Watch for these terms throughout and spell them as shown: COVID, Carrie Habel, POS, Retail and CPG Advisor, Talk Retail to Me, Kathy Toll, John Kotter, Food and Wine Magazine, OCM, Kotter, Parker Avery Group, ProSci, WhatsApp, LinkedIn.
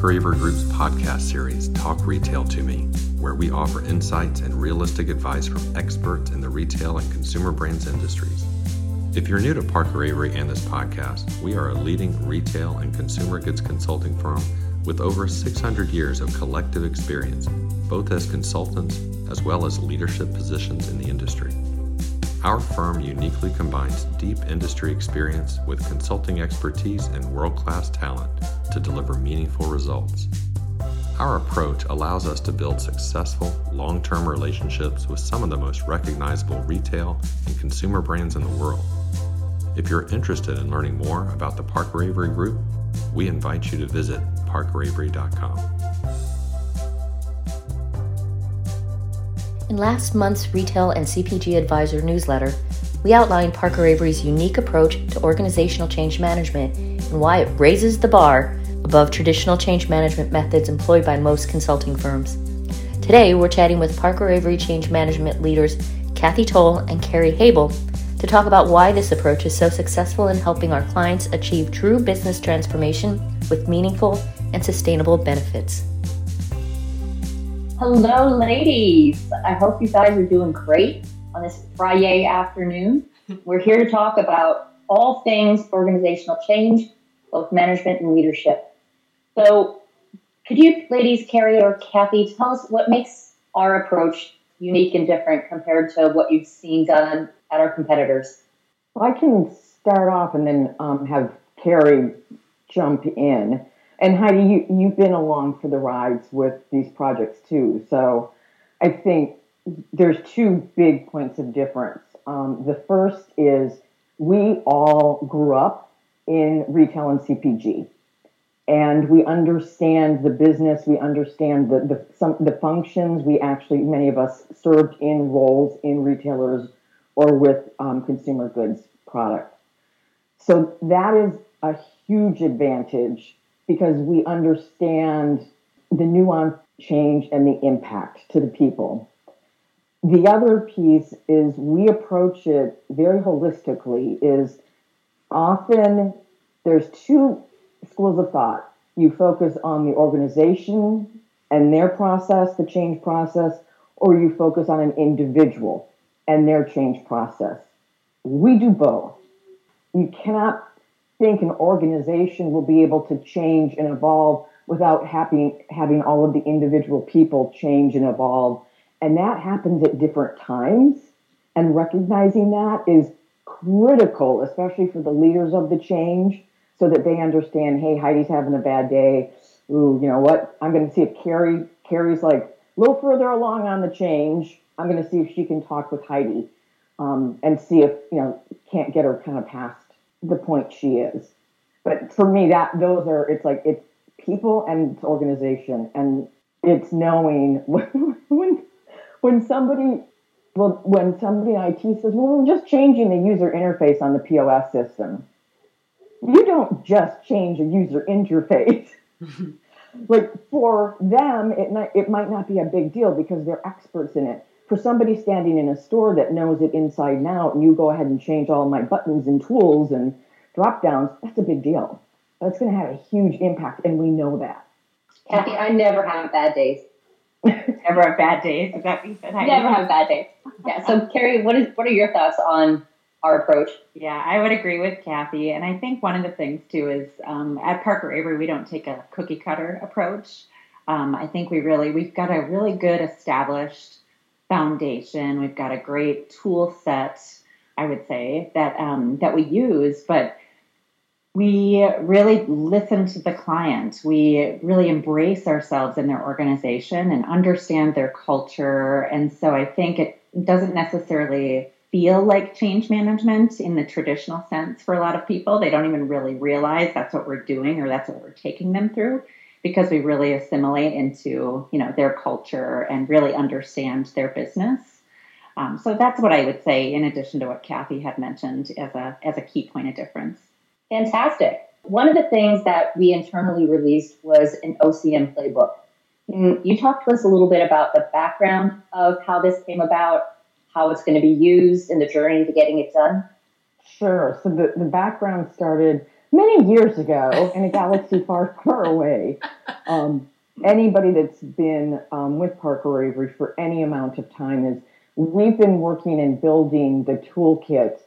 Parker Avery Group's podcast series, Talk Retail to Me, where we offer insights and realistic advice from experts in the retail and consumer brands industries. If you're new to Parker Avery and this podcast, we are a leading retail and consumer goods consulting firm with over 600 years of collective experience, both as consultants as well as leadership positions in the industry. Our firm uniquely combines deep industry experience with consulting expertise and world-class talent to deliver meaningful results. Our approach allows us to build successful, long-term relationships with some of the most recognizable retail and consumer brands in the world. If you're interested in learning more about the Parker Avery Group, we invite you to visit parkeravery.com. In last month's Retail and CPG Advisor newsletter, we outlined Parker Avery's unique approach to organizational change management and why it raises the bar above traditional change management methods employed by most consulting firms. Today, we're chatting with Parker Avery change management leaders Kathy Toll and Carrie Habel to talk about why this approach is so successful in helping our clients achieve true business transformation with meaningful and sustainable benefits. Hello, ladies. I hope you guys are doing great on this Friday afternoon. We're here to talk about all things organizational change, both management and leadership. So could you ladies, Carrie or Kathy, tell us what makes our approach unique and different compared to what you've seen done at our competitors? Well, I can start off and then have Carrie jump in. And Heidi, you've been along for the rides with these projects too. So I think there's two big points of difference. The first is we all grew up in retail and CPG. And we understand the business, we understand the functions. We actually, many of us served in roles in retailers or with consumer goods products. So that is a huge advantage, because we understand the nuanced change and the impact to the people. The other piece is we approach it very holistically. Is often there's two schools of thought. You focus on the organization and their process, the change process, or you focus on an individual and their change process. We do both. You cannot think an organization will be able to change and evolve without having all of the individual people change and evolve. And that happens at different times. And recognizing that is critical, especially for the leaders of the change, so that they understand, hey, Heidi's having a bad day. Ooh, you know what? I'm going to see if Carrie's like a little further along on the change. I'm going to see if she can talk with Heidi and see if, can't get her kind of past the point she is. But for me, it's people and it's organization, and it's knowing when somebody in IT says, well, we're just changing the user interface on the POS system. You don't just change a user interface. Like, for them, it might not be a big deal because they're experts in it. For somebody standing in a store that knows it inside and out, and you go ahead and change all my buttons and tools and drop downs, that's a big deal. That's going to have a huge impact, and we know that. Kathy, I never have bad days. Never have bad days. Is that what you said? Never have bad days. Yeah. So, Carrie, what are your thoughts on our approach? Yeah, I would agree with Kathy, and I think one of the things too is at Parker Avery we don't take a cookie cutter approach. I think we've got a really good established foundation. We've got a great tool set, I would say, that we use, but we really listen to the client. We really embrace ourselves in their organization and understand their culture. And so I think it doesn't necessarily feel like change management in the traditional sense for a lot of people. They don't even really realize that's what we're doing or that's what we're taking them through, because we really assimilate into, their culture and really understand their business. So that's what I would say, in addition to what Kathy had mentioned as a key point of difference. Fantastic. One of the things that we internally released was an OCM playbook. Can you talk to us a little bit about the background of how this came about, how it's going to be used, and the journey to getting it done? Sure. So the background started many years ago in a galaxy far, far away. Anybody that's been with Parker Avery for any amount of time is we've been working and building the toolkit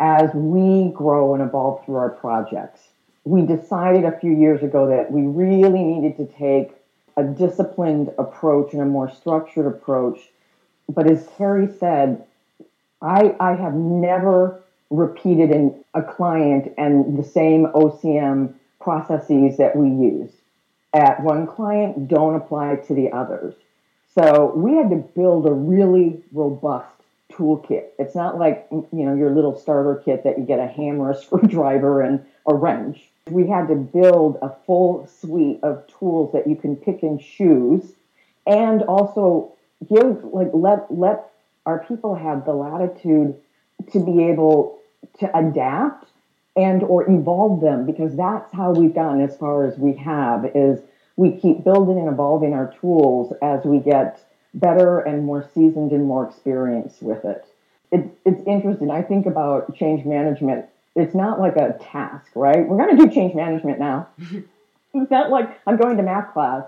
as we grow and evolve through our projects. We decided a few years ago that we really needed to take a disciplined approach and a more structured approach. But as Terry said, I have never repeated in a client and the same OCM processes that we used at one client don't apply to the others. So we had to build a really robust toolkit. It's not like, you know, your little starter kit that you get a hammer, a screwdriver, and a wrench. We had to build a full suite of tools that you can pick and choose, and also give, like, let our people have the latitude to be able to adapt and or evolve them, because that's how we've gotten as far as we have, is we keep building and evolving our tools as we get better and more seasoned and more experienced with it. It's interesting. I think about change management. It's not like a task, right? We're going to do change management now. It's not like I'm going to math class.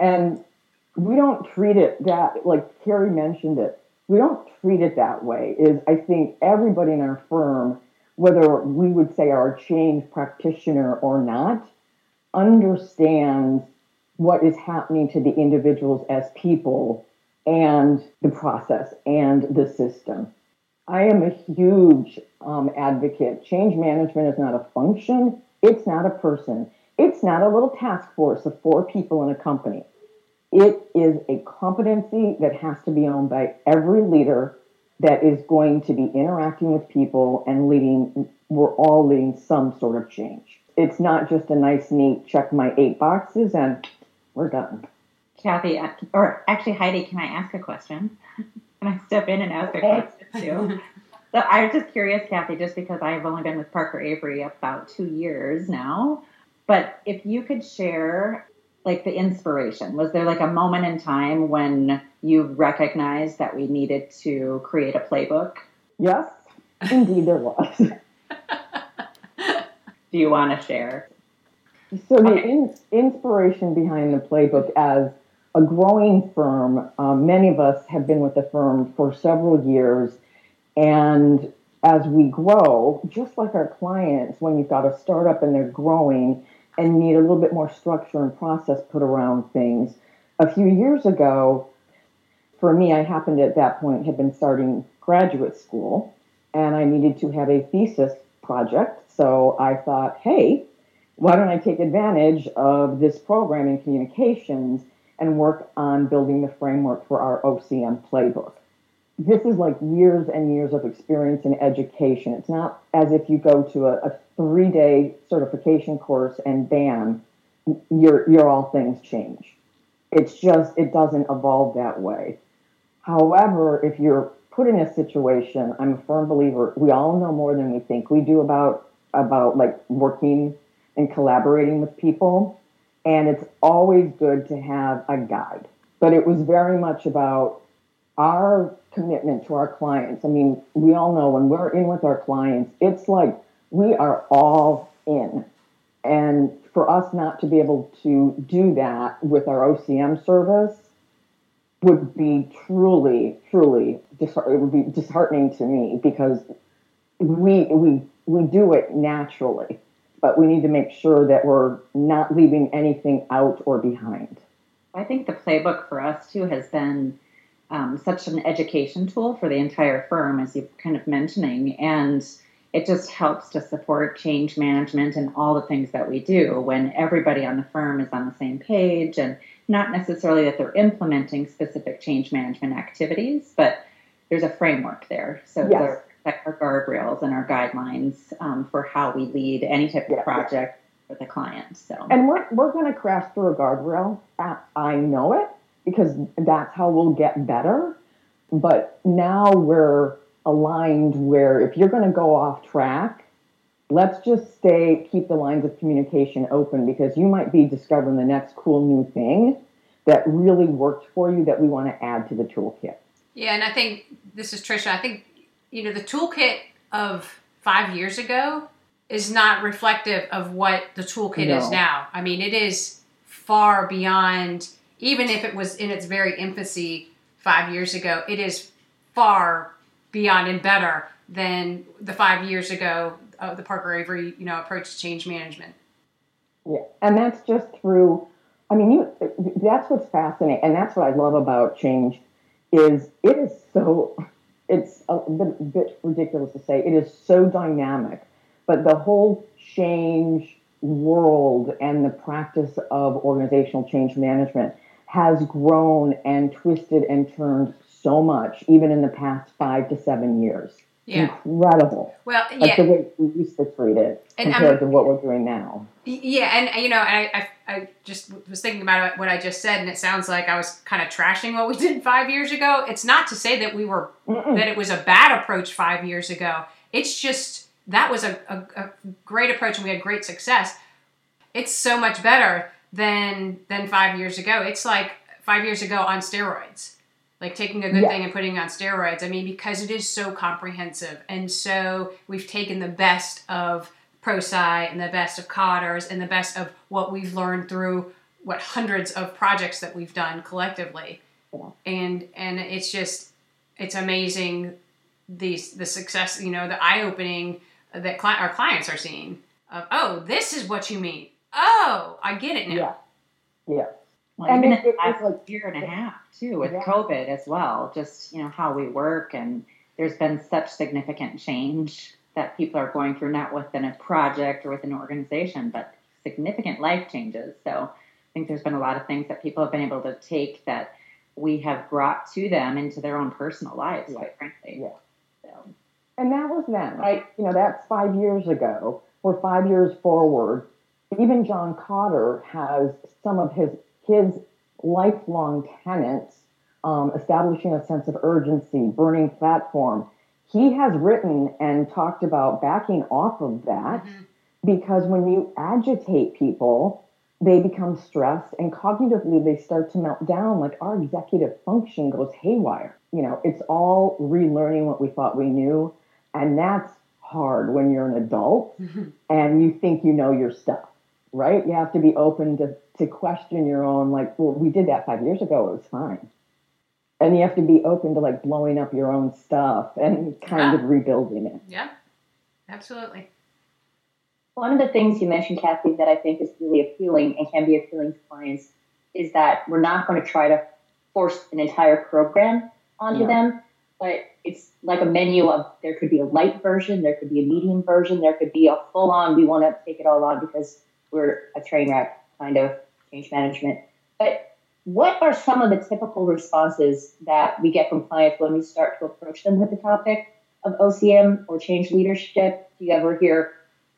And we don't treat it that, like Carrie mentioned it, we don't treat it that way. Is I think everybody in our firm, whether we would say our change practitioner or not, understands what is happening to the individuals as people and the process and the system. I am a huge advocate. Change management is not a function. It's not a person. It's not a little task force of 4 people in a company. It is a competency that has to be owned by every leader that is going to be interacting with people and leading. We're all leading some sort of change. It's not just a nice, neat, check my 8 boxes and we're done. Kathy, or actually Heidi, can I ask a question? Can I step in and ask a question too? So I was just curious, Kathy, just because I've only been with Parker Avery about 2 years now, but if you could share, like, the inspiration, was there like a moment in time when you recognized that we needed to create a playbook? Yes, indeed there was. Do you want to share? So the inspiration behind the playbook, as a growing firm, many of us have been with the firm for several years. And as we grow, just like our clients, when you've got a startup and they're growing and need a little bit more structure and process put around things. A few years ago, for me, I happened at that point, had been starting graduate school, and I needed to have a thesis project. So I thought, hey, why don't I take advantage of this program in communications and work on building the framework for our OCM playbook? This is like years and years of experience in education. It's not as if you go to a 3-day certification course and bam, you're all things change. It's just, it doesn't evolve that way. However, if you're put in a situation, I'm a firm believer, we all know more than we think we do about like working and collaborating with people. And it's always good to have a guide. But it was very much about our commitment to our clients. I mean, we all know when we're in with our clients, it's like we are all in. And for us not to be able to do that with our OCM service would be truly disheartening to me, because we do it naturally, but we need to make sure that we're not leaving anything out or behind. I think the playbook for us too has been such an education tool for the entire firm, as you're kind of mentioning, and it just helps to support change management and all the things that we do when everybody on the firm is on the same page, and not necessarily that they're implementing specific change management activities, but there's a framework there. So yes. Our guardrails and our guidelines for how we lead any type of project with a client. So, and we're going to crash through a guardrail. I know it, because that's how we'll get better. But now we're aligned where if you're going to go off track, let's just keep the lines of communication open, because you might be discovering the next cool new thing that really worked for you that we want to add to the toolkit. Yeah, and I think, this is Tricia, I think, you know, the toolkit of 5 years ago is not reflective of what the toolkit is now. I mean, it is far beyond, even if it was in its very infancy 5 years ago, it is far beyond and better than the 5 years ago of the Parker Avery, approach to change management. Yeah. And that's just through, that's what's fascinating. And that's what I love about change is it's a bit ridiculous to say, it is so dynamic, but the whole change world and the practice of organizational change management has grown and twisted and turned so much, even in the past 5 to 7 years. Yeah. Incredible. Well, yeah. Like the way we used to treat it compared to what we're doing now. Yeah, and I just was thinking about what I just said, and it sounds like I was kind of trashing what we did 5 years ago. It's not to say that we were that it was a bad approach 5 years ago. It's just that was a great approach, and we had great success. It's so much better than 5 years ago. It's like 5 years ago on steroids. Like taking a good thing and putting it on steroids. I mean, because it is so comprehensive. And so we've taken the best of ProSci and the best of Kotter's and the best of what we've learned through hundreds of projects that we've done collectively. Yeah. And it's just, it's amazing the success, the eye-opening that our clients are seeing. Of, oh, this is what you mean. Oh, I get it now. Yeah, yeah. Well, and even in the past year and a half, too, with COVID as well, just, how we work. And there's been such significant change that people are going through, not within a project or within an organization, but significant life changes. So I think there's been a lot of things that people have been able to take that we have brought to them into their own personal lives, quite frankly. Yeah. So. And that was then. That's 5 years ago. We're 5 years forward. Even John Kotter has some of his lifelong tenets, establishing a sense of urgency, burning platform. He has written and talked about backing off of that because when you agitate people, they become stressed and cognitively they start to melt down. Like our executive function goes haywire. It's all relearning what we thought we knew. And that's hard when you're an adult and you think you know your stuff, right? You have to be open to question your own, we did that 5 years ago, it was fine. And you have to be open to blowing up your own stuff and kind of rebuilding it. Yeah, absolutely. One of the things you mentioned, Kathy, that I think is really appealing and can be appealing to clients is that we're not going to try to force an entire program onto them, but it's like a menu of there could be a light version, there could be a medium version, there could be a full-on, we want to take it all on because we're a train wreck kind of change management. But what are some of the typical responses that we get from clients when we start to approach them with the topic of OCM or change leadership? Do you ever hear,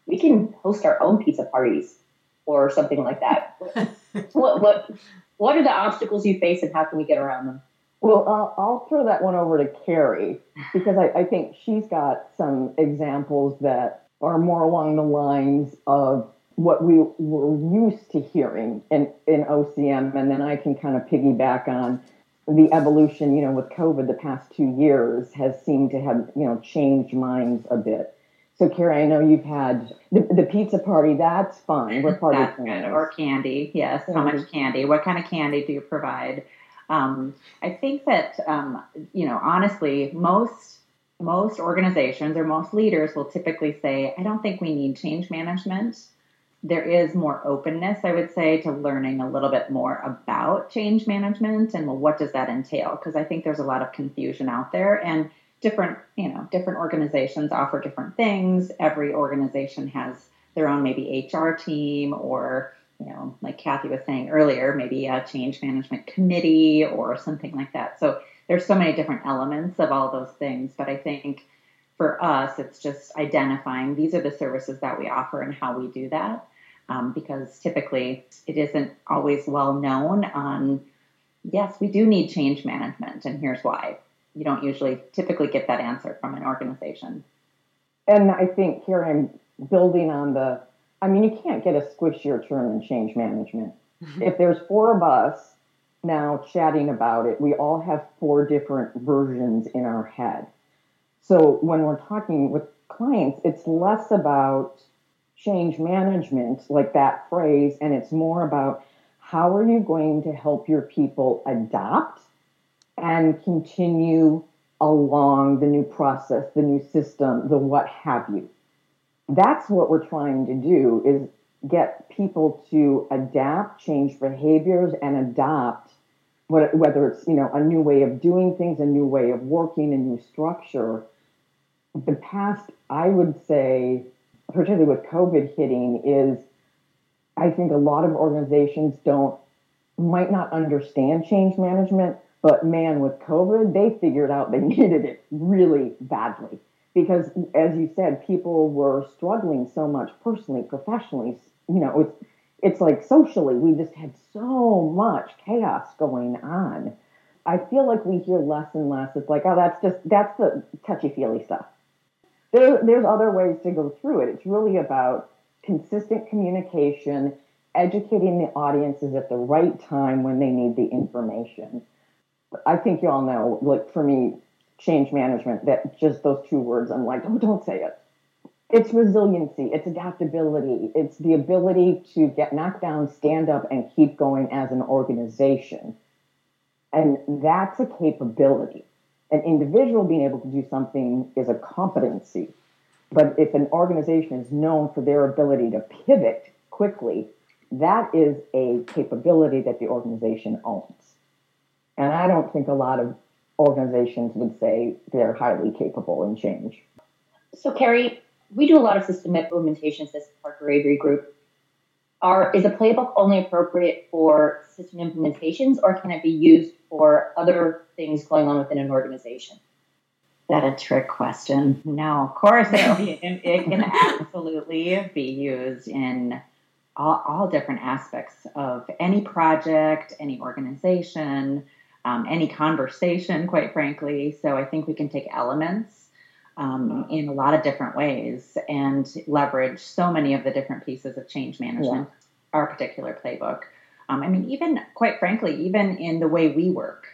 we can host our own pizza parties or something like that? What are the obstacles you face and how can we get around them? Well, I'll throw that one over to Carrie because I think she's got some examples that are more along the lines of what we were used to hearing in OCM, and then I can kind of piggyback on the evolution, with COVID the past 2 years has seemed to have, changed minds a bit. So, Carrie, I know you've had the pizza party. That's fun. We're part of that. Or candy. Yes. How much candy? What kind of candy do you provide? I think that, honestly, most organizations or most leaders will typically say, I don't think we need change management. There is more openness, I would say, to learning a little bit more about change management and, what does that entail? Because I think there's a lot of confusion out there and different organizations offer different things. Every organization has their own maybe HR team or, like Kathy was saying earlier, maybe a change management committee or something like that. So there's so many different elements of all those things, but I think for us, it's just identifying these are the services that we offer and how we do that. Because typically it isn't always well known on, yes, we do need change management, and here's why. You don't typically get that answer from an organization. And I think here I'm building on you can't get a squishier term than change management. If there's four of us now chatting about it, we all have four different versions in our head. So when we're talking with clients, it's less about change management, like that phrase, and it's more about how are you going to help your people adopt and continue along the new process, the new system, the what have you. That's what we're trying to do, is get people to adapt, change behaviors, and adopt, whether it's, you know, a new way of doing things, a new way of working, a new structure. The past, I would say, particularly with COVID hitting, is I think a lot of organizations might not understand change management. But man, with COVID, they figured out they needed it really badly because, as you said, people were struggling so much personally, professionally. You know, it's like socially, we just had so much chaos going on. I feel like we hear less and less. It's like, oh, that's the touchy-feely stuff. There's other ways to go through it. It's really about consistent communication, educating the audiences at the right time when they need the information. I think you all know, like for me, change management, that just those two words, I'm like, oh, don't say it. It's resiliency. It's adaptability. It's the ability to get knocked down, stand up, and keep going as an organization. And that's a capability. An individual being able to do something is a competency. But if an organization is known for their ability to pivot quickly, that is a capability that the organization owns. And I don't think a lot of organizations would say they're highly capable in change. So, Carrie, we do a lot of system implementations as Parker Avery Group. Is a playbook only appropriate for system implementations, or can it be used for other things going on within an organization? That a trick question? No, of course it can absolutely be used in all different aspects of any project, any organization, any conversation, quite frankly. So I think we can take elements in a lot of different ways and leverage so many of the different pieces of change management, our particular playbook. I mean, even quite frankly, even in the way we work,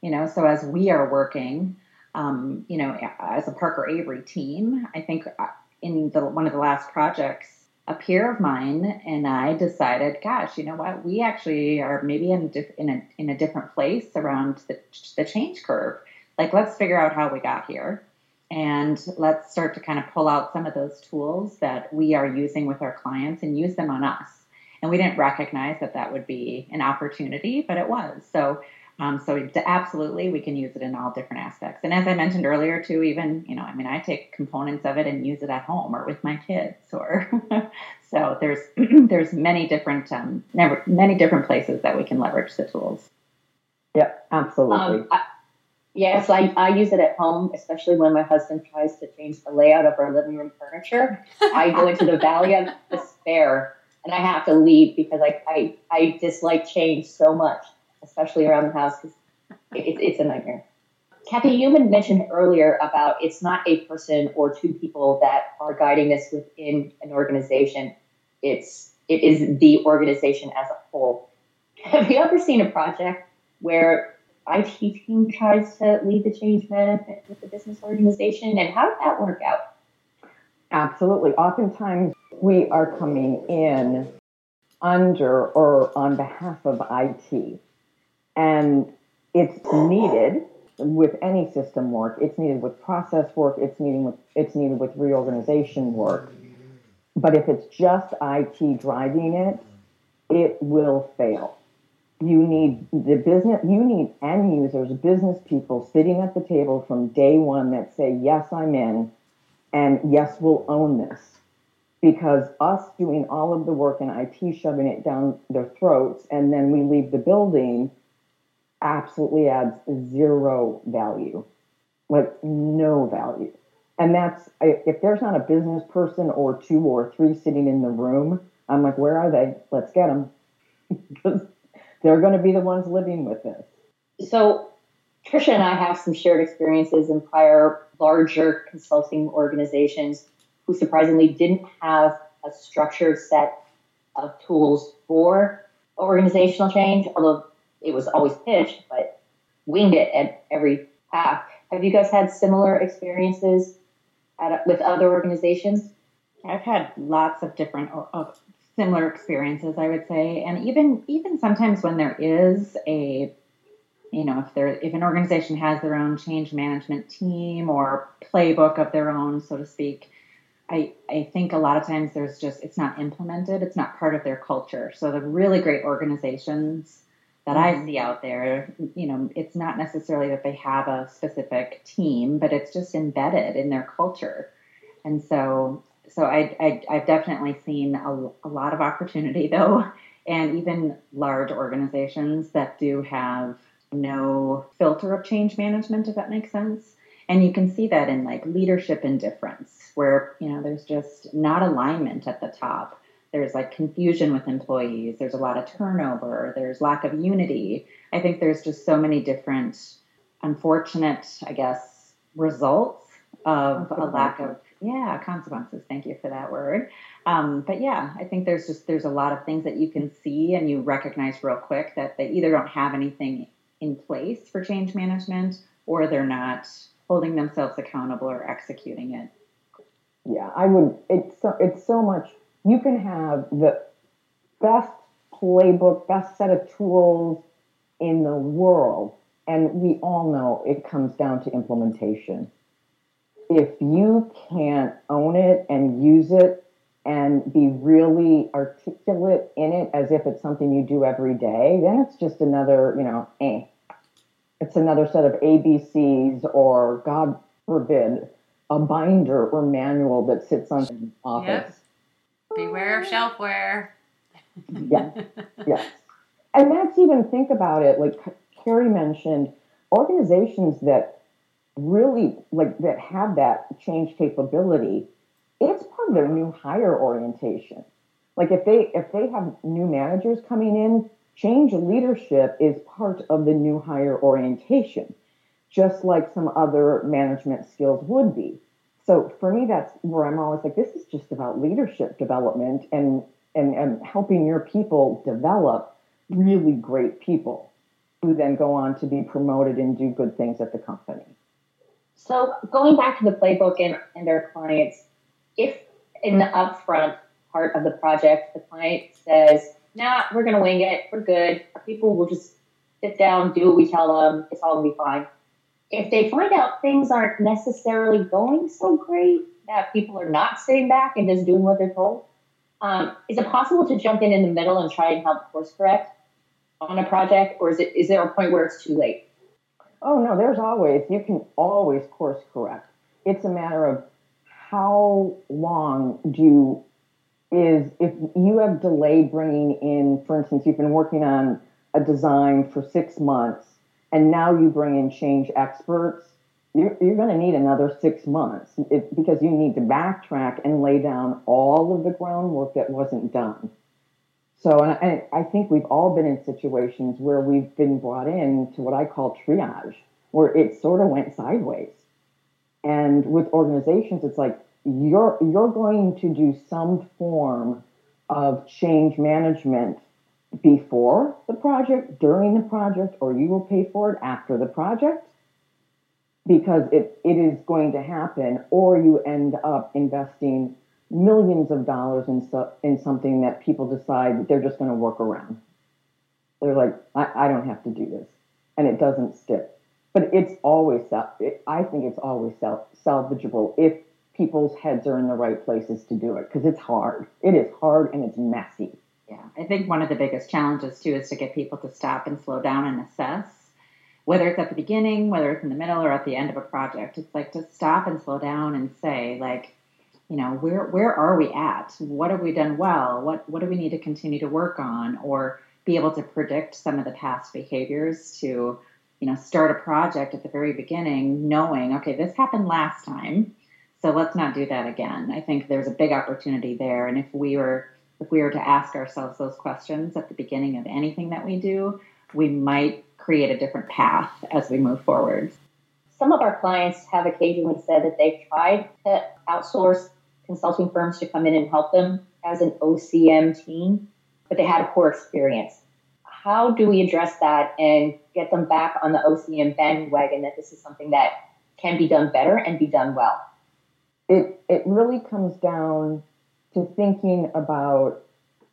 you know, so as we are working, you know, as a Parker Avery team, I think in one of the last projects, a peer of mine and I decided, gosh, you know what? We actually are maybe in a different place around the change curve. Like, let's figure out how we got here, and let's start to kind of pull out some of those tools that we are using with our clients and use them on us. And we didn't recognize that would be an opportunity, but it was. So absolutely, we can use it in all different aspects. And as I mentioned earlier, too, even, you know, I mean, I take components of it and use it at home or with my kids, or so there's many different places that we can leverage the tools. Yep, absolutely. I use it at home, especially when my husband tries to change the layout of our living room furniture. I go into the valley of despair, and I have to leave because I dislike change so much, especially around the house, because it's a nightmare. Kathy, you had mentioned earlier about it's not a person or two people that are guiding this within an organization. It is the organization as a whole. Have you ever seen a project where IT team tries to lead the change management with the business organization, and how did that work out? Absolutely. Oftentimes we are coming in under or on behalf of IT. And it's needed with any system work. It's needed with process work. It's needed with reorganization work. But if it's just IT driving it, it will fail. You need end users, business people sitting at the table from day one that say, yes, I'm in, and yes, we'll own this. Because us doing all of the work and IT shoving it down their throats, and then we leave the building, absolutely adds zero value, like no value. And that's, if there's not a business person or two or three sitting in the room, I'm like, where are they? Let's get them. Because they're going to be the ones living with this. So Tricia and I have some shared experiences in prior larger consulting organizations who surprisingly didn't have a structured set of tools for organizational change, although it was always pitched, but winged it at every path. Have you guys had similar experiences with other organizations? I've had lots of different of similar experiences, I would say. And even sometimes when there is a, you know, if an organization has their own change management team or playbook of their own, so to speak, I think a lot of times there's just, it's not implemented. It's not part of their culture. So the really great organizations that I see out there, you know, it's not necessarily that they have a specific team, but it's just embedded in their culture. And so I've definitely seen a lot of opportunity though, and even large organizations that do have no filter of change management, if that makes sense. And you can see that in like leadership indifference, where, you know, there's just not alignment at the top. There's like confusion with employees. There's a lot of turnover. There's lack of unity. I think there's just so many different unfortunate, I guess, results of a lack of, consequences. Thank you for that word. But yeah, I think there's a lot of things that you can see and you recognize real quick that they either don't have anything in place for change management or they're not holding themselves accountable or executing it. Yeah, I would. It's so much. You can have the best playbook, best set of tools in the world, and we all know it comes down to implementation. If you can't own it and use it and be really articulate in it as if it's something you do every day, then it's just another, you know, It's another set of ABCs or, God forbid, a binder or manual that sits on an office. Yep. Beware of shelfware. Yeah, yes. And that's even, think about it, like Carrie mentioned, organizations that really, like, that have that change capability, it's part of their new hire orientation. Like if they have new managers coming in, change leadership is part of the new hire orientation, just like some other management skills would be. So for me, that's where I'm always like, this is just about leadership development and helping your people develop really great people who then go on to be promoted and do good things at the company. So going back to the playbook and their clients, if in the upfront part of the project, the client says, nah, we're going to wing it. We're good. Our people will just sit down, do what we tell them. It's all going to be fine. If they find out things aren't necessarily going so great, that people are not sitting back and just doing what they're told, is it possible to jump in the middle and try and help course correct on a project? Or is there a point where it's too late? Oh, no, you can always course correct. It's a matter of how long if you have delayed bringing in, for instance, you've been working on a design for 6 months and now you bring in change experts, you're going to need another 6 months because you need to backtrack and lay down all of the groundwork that wasn't done. So and I think we've all been in situations where we've been brought in to what I call triage, where it sort of went sideways. And with organizations, it's like, you're going to do some form of change management before the project, during the project, or you will pay for it after the project, because it is going to happen, or you end up investing millions of dollars in something that people decide that they're just going to work around. They're like, I don't have to do this, and it doesn't stick. But I think it's always salvageable if people's heads are in the right places to do it, because it's hard. It is hard and it's messy. Yeah, I think one of the biggest challenges too is to get people to stop and slow down and assess, whether it's at the beginning, whether it's in the middle or at the end of a project. It's like, just stop and slow down and say, like, you know, where are we at? What have we done well? What do we need to continue to work on, or be able to predict some of the past behaviors to, you know, start a project at the very beginning knowing, okay, this happened last time, so let's not do that again. I think there's a big opportunity there. And if we were to ask ourselves those questions at the beginning of anything that we do, we might create a different path as we move forward. Some of our clients have occasionally said that they've tried to outsource consulting firms to come in and help them as an OCM team, but they had a poor experience. How do we address that and get them back on the OCM bandwagon, that this is something that can be done better and be done well? It really comes down to thinking about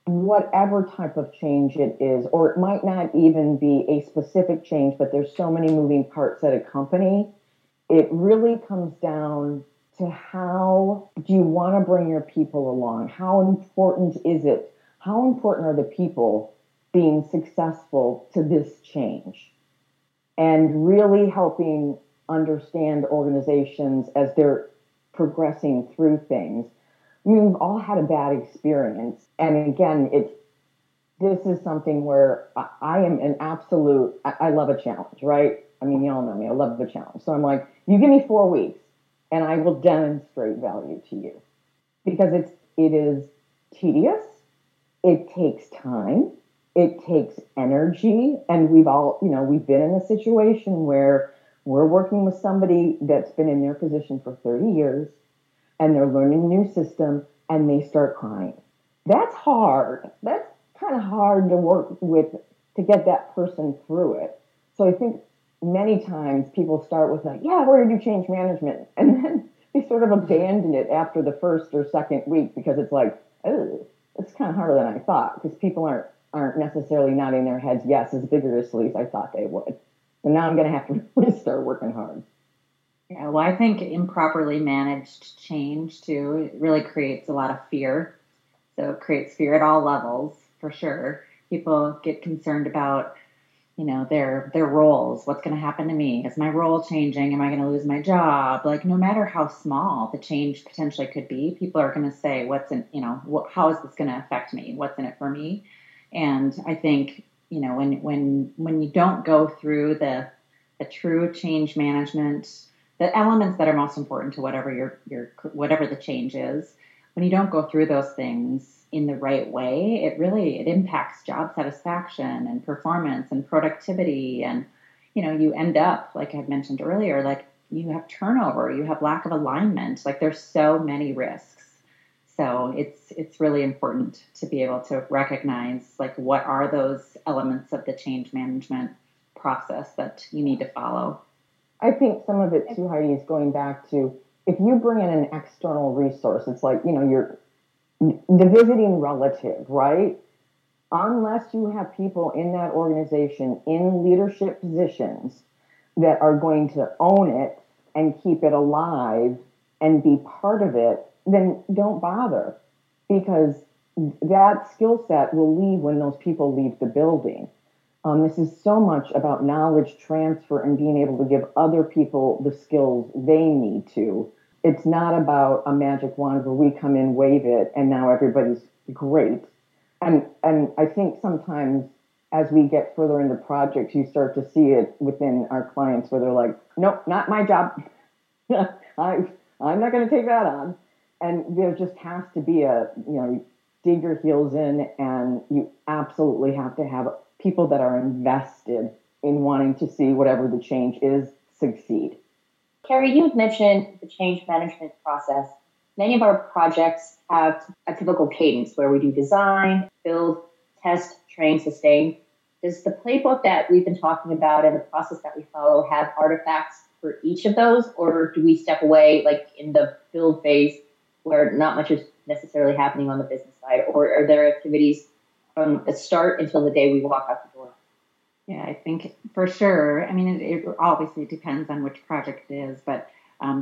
whatever type of change it is, or it might not even be a specific change, but there's so many moving parts at a company. It really comes down to how do you want to bring your people along? How important is it? How important are the people being successful to this change? And really helping understand organizations as they're progressing through things. I mean, we've all had a bad experience. And again, this is something where I am an absolute, I love a challenge, right? I mean, y'all know me, I love the challenge. So I'm like, you give me 4 weeks and I will demonstrate value to you, because it is tedious. It takes time. It takes energy. And we've all, we've been in a situation where we're working with somebody that's been in their position for 30 years and they're learning a new system and they start crying. That's hard. That's kind of hard to work with, to get that person through it. So I think many times people start with like, yeah, we're going to do change management. And then they sort of abandon it after the first or second week because it's like, oh, it's kind of harder than I thought, because people aren't necessarily nodding their heads yes as vigorously as I thought they would. So now I'm going to have to really start working hard. Yeah, well, I think improperly managed change, too, it really creates a lot of fear. So it creates fear at all levels, for sure. People get concerned about, their roles. What's going to happen to me? Is my role changing? Am I going to lose my job? Like, no matter how small the change potentially could be, people are going to say, what's in, how is this going to affect me? What's in it for me? And I think, when you don't go through the true change management, the elements that are most important to whatever whatever the change is, when you don't go through those things in the right way, it impacts job satisfaction and performance and productivity. And, you end up, like I've mentioned earlier, like you have turnover, you have lack of alignment. Like there's so many risks. So it's really important to be able to recognize, like, what are those elements of the change management process that you need to follow. I think some of it too, Heidi, is going back to, if you bring in an external resource, it's like, you're the visiting relative, right? Unless you have people in that organization in leadership positions that are going to own it and keep it alive and be part of it, then don't bother, because that skill set will leave when those people leave the building. This is so much about knowledge transfer and being able to give other people the skills they need to. It's not about a magic wand where we come in, wave it, and now everybody's great. And I think sometimes as we get further into projects, you start to see it within our clients where they're like, nope, not my job. I'm not going to take that on. And there just has to be a, you dig your heels in, and you absolutely have to have people that are invested in wanting to see whatever the change is succeed. Carrie, you had mentioned the change management process. Many of our projects have a typical cadence where we do design, build, test, train, sustain. Does the playbook that we've been talking about and the process that we follow have artifacts for each of those, or do we step away, like in the build phase, where not much is necessarily happening on the business side? Or are there activities from the start until the day we walk out the door? Yeah, I think for sure. I mean, it obviously depends on which project it is, but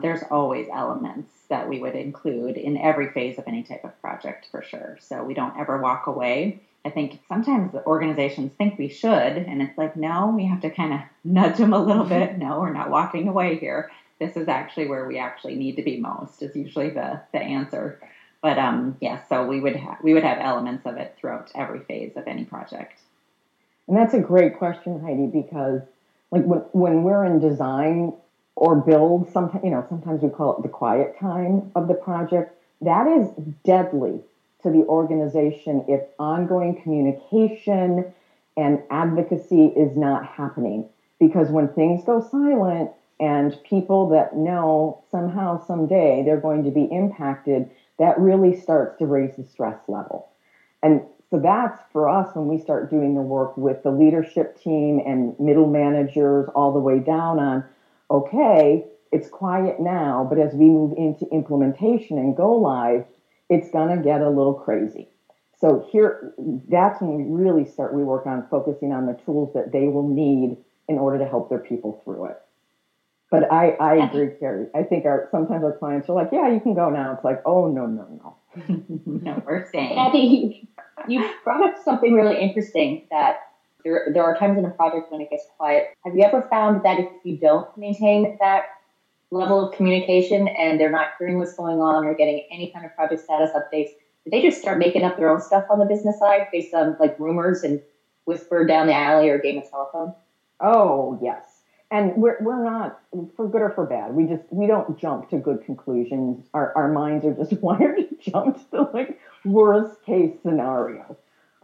there's always elements that we would include in every phase of any type of project, for sure. So we don't ever walk away. I think sometimes the organizations think we should, and it's like, no, we have to kind of nudge them a little bit. No, we're not walking away here. This is actually where we actually need to be most, is usually the answer. But so we would have elements of it throughout every phase of any project. And that's a great question, Heidi, because like when we're in design or build, sometimes we call it the quiet time of the project. That is deadly to the organization if ongoing communication and advocacy is not happening. Because when things go silent, and people that know somehow, someday, they're going to be impacted, that really starts to raise the stress level. And so that's for us when we start doing the work with the leadership team and middle managers all the way down on, okay, it's quiet now, but as we move into implementation and go live, it's going to get a little crazy. So here, that's when we really start, we work on focusing on the tools that they will need in order to help their people through it. But I agree, Carrie. I think sometimes our clients are like, yeah, you can go now. It's like, oh, no. No, we're staying. Abby, you brought up something really interesting, that there are times in a project when it gets quiet. Have you ever found that if you don't maintain that level of communication and they're not hearing what's going on or getting any kind of project status updates, they just start making up their own stuff on the business side based on like rumors and whisper down the alley or game of telephone? Oh, yes. And we're not, for good or for bad, we don't jump to good conclusions. Our minds are just wired to jump to like worst case scenario.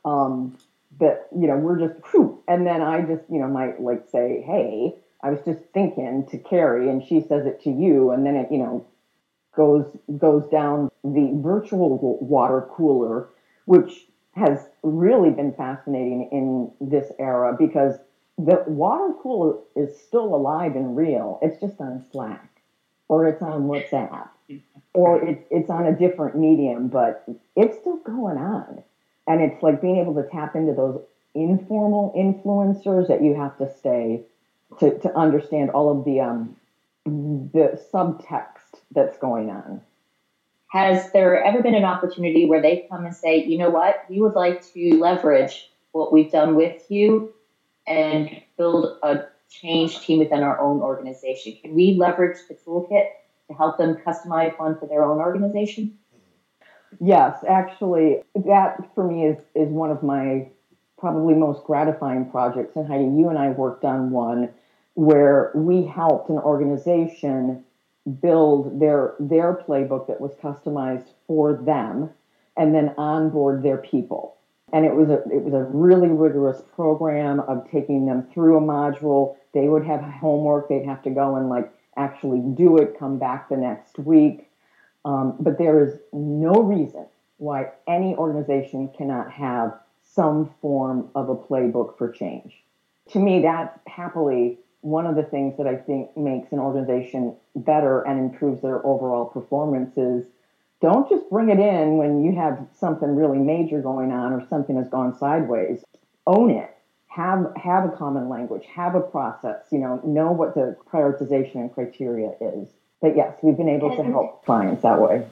But, you know, we're just, whew, and then I just, you know, might like say, hey, I was just thinking to Carrie, and she says it to you, and then it, you know, goes down the virtual water cooler, which has really been fascinating in this era because the water cooler is still alive and real. It's just on Slack, or it's on WhatsApp, or it's on a different medium, but it's still going on. And it's like being able to tap into those informal influencers that you have to stay to understand all of the subtext that's going on. Has there ever been an opportunity where they come and say, you know what, we would like to leverage what we've done with you and build a change team within our own organization? Can we leverage the toolkit to help them customize one for their own organization? Yes, actually, that for me is one of my probably most gratifying projects. And Heidi, you and I worked on one where we helped an organization build their playbook that was customized for them and then onboard their people. And it was a really rigorous program of taking them through a module. They would have homework. They'd have to go and like actually do it, come back the next week. But there is no reason why any organization cannot have some form of a playbook for change. To me, that's happily one of the things that I think makes an organization better and improves their overall performance is don't just bring it in when you have something really major going on or something has gone sideways. Own it. Have a common language. Have a process. You know what the prioritization and criteria is. But yes, we've been able to help clients that way.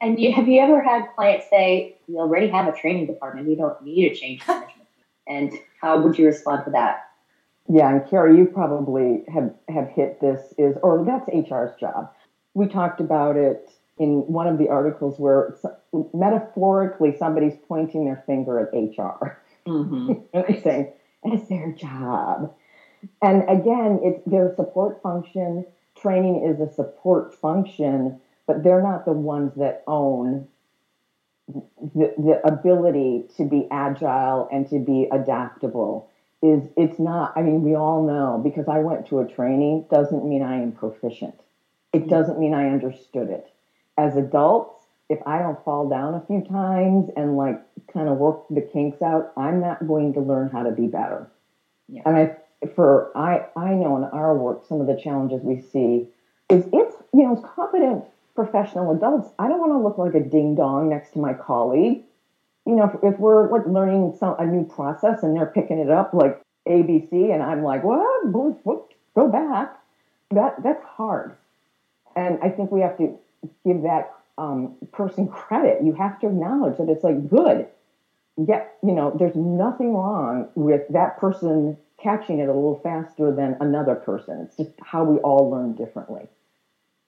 And have you ever had clients say, we already have a training department. We don't need a change management. And how would you respond to that? Yeah, and Carrie, you probably have hit this, or that's HR's job. We talked about it in one of the articles where metaphorically somebody's pointing their finger at HR and saying, it's their job. And again, it's their support function. Training is a support function, but they're not the ones that own the ability to be agile and to be adaptable. It's not, I mean, we all know, because I went to a training doesn't mean I am proficient. It doesn't mean I understood it. As adults, if I don't fall down a few times and like kind of work the kinks out, I'm not going to learn how to be better. Yeah. And I know in our work, some of the challenges we see is as competent professional adults, I don't want to look like a ding dong next to my colleague. You know, if we're like learning a new process and they're picking it up like ABC, and I'm like, well, go back. That's hard. And I think we have to give that person credit. You have to acknowledge that it's like good. Yet, you know, there's nothing wrong with that person catching it a little faster than another person. It's just how we all learn differently.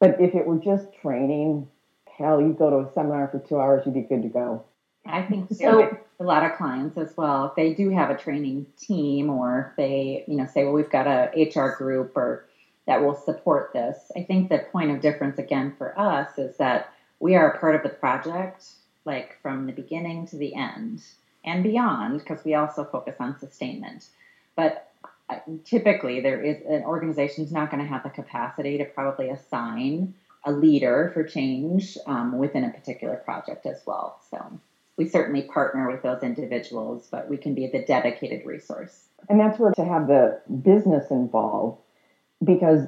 But if it were just training, hell, you go to a seminar for 2 hours, you'd be good to go. I think so. A lot of clients as well, if they do have a training team or they, you know, say, well, we've got a HR group or that will support this. I think the point of difference again for us is that we are a part of the project, like from the beginning to the end and beyond, because we also focus on sustainment. But typically there is an organization's not going to have the capacity to probably assign a leader for change within a particular project as well. So we certainly partner with those individuals, but we can be the dedicated resource. And that's where to have the business involved, because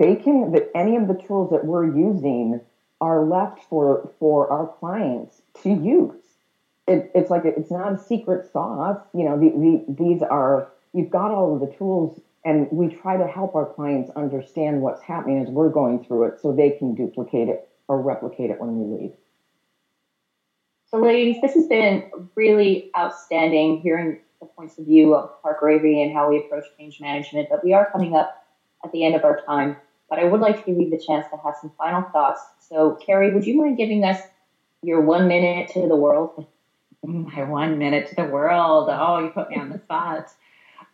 any of the tools that we're using are left for our clients to use. It's like, it's not a secret sauce. You know, these are, you've got all of the tools, and we try to help our clients understand what's happening as we're going through it so they can duplicate it or replicate it when we leave. So ladies, this has been really outstanding hearing the points of view of Parker Avery and how we approach change management, but we are coming up at the end of our time. But I would like to give you the chance to have some final thoughts. So Carrie, would you mind giving us your 1 minute to the world? My 1 minute to the world. Oh, you put me on the spot.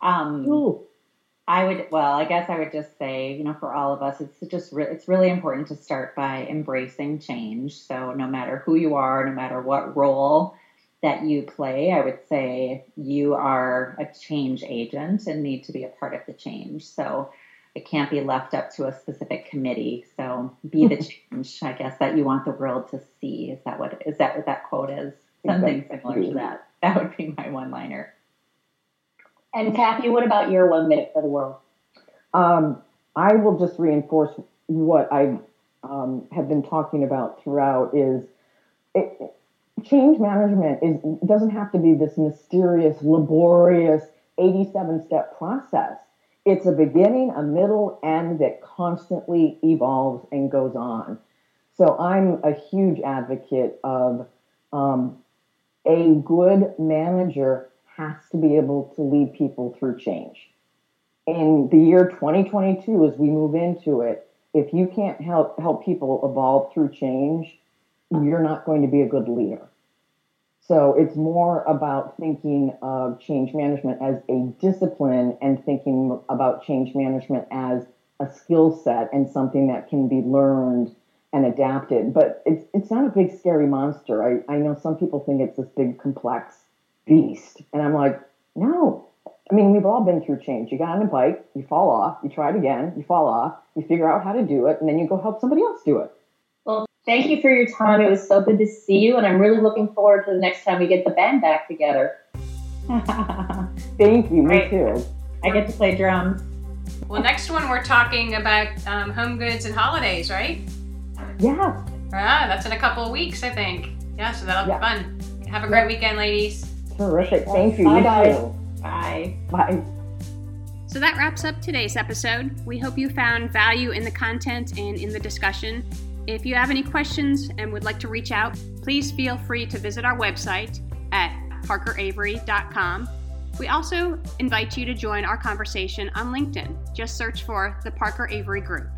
I would just say, you know, for all of us, it's really important to start by embracing change. So no matter who you are, no matter what role that you play, I would say you are a change agent and need to be a part of the change. So it can't be left up to a specific committee. So be the change, I guess, that you want the world to see. Is that what that quote is? Something similar to that. That would be my one-liner. And Kathy, what about your 1 minute for the world? I will just reinforce what I have been talking about throughout is change management doesn't have to be this mysterious, laborious 87-step process. It's a beginning, a middle, end that constantly evolves and goes on. So I'm a huge advocate of a good manager has to be able to lead people through change. In the year 2022, as we move into it, if you can't help people evolve through change, you're not going to be a good leader. So it's more about thinking of change management as a discipline and thinking about change management as a skill set and something that can be learned and adapted. But it's not a big scary monster. I know some people think it's this big complex beast. And I'm like, no. I mean, we've all been through change. You got on a bike, you fall off, you try it again, you fall off, you figure out how to do it, and then you go help somebody else do it. Well, thank you for your time. It was so good to see you, and I'm really looking forward to the next time we get the band back together. Thank you. Great. Me too. I get to play drums. Well, next one we're talking about home goods and holidays, right? Yeah. That's in a couple of weeks, I think. Yeah, so that'll be fun. Have a great weekend, ladies. Terrific. Thank you. Bye, guys. Bye. Bye. So that wraps up today's episode. We hope you found value in the content and in the discussion. If you have any questions and would like to reach out, please feel free to visit our website at parkeravery.com. We also invite you to join our conversation on LinkedIn. Just search for the Parker Avery Group.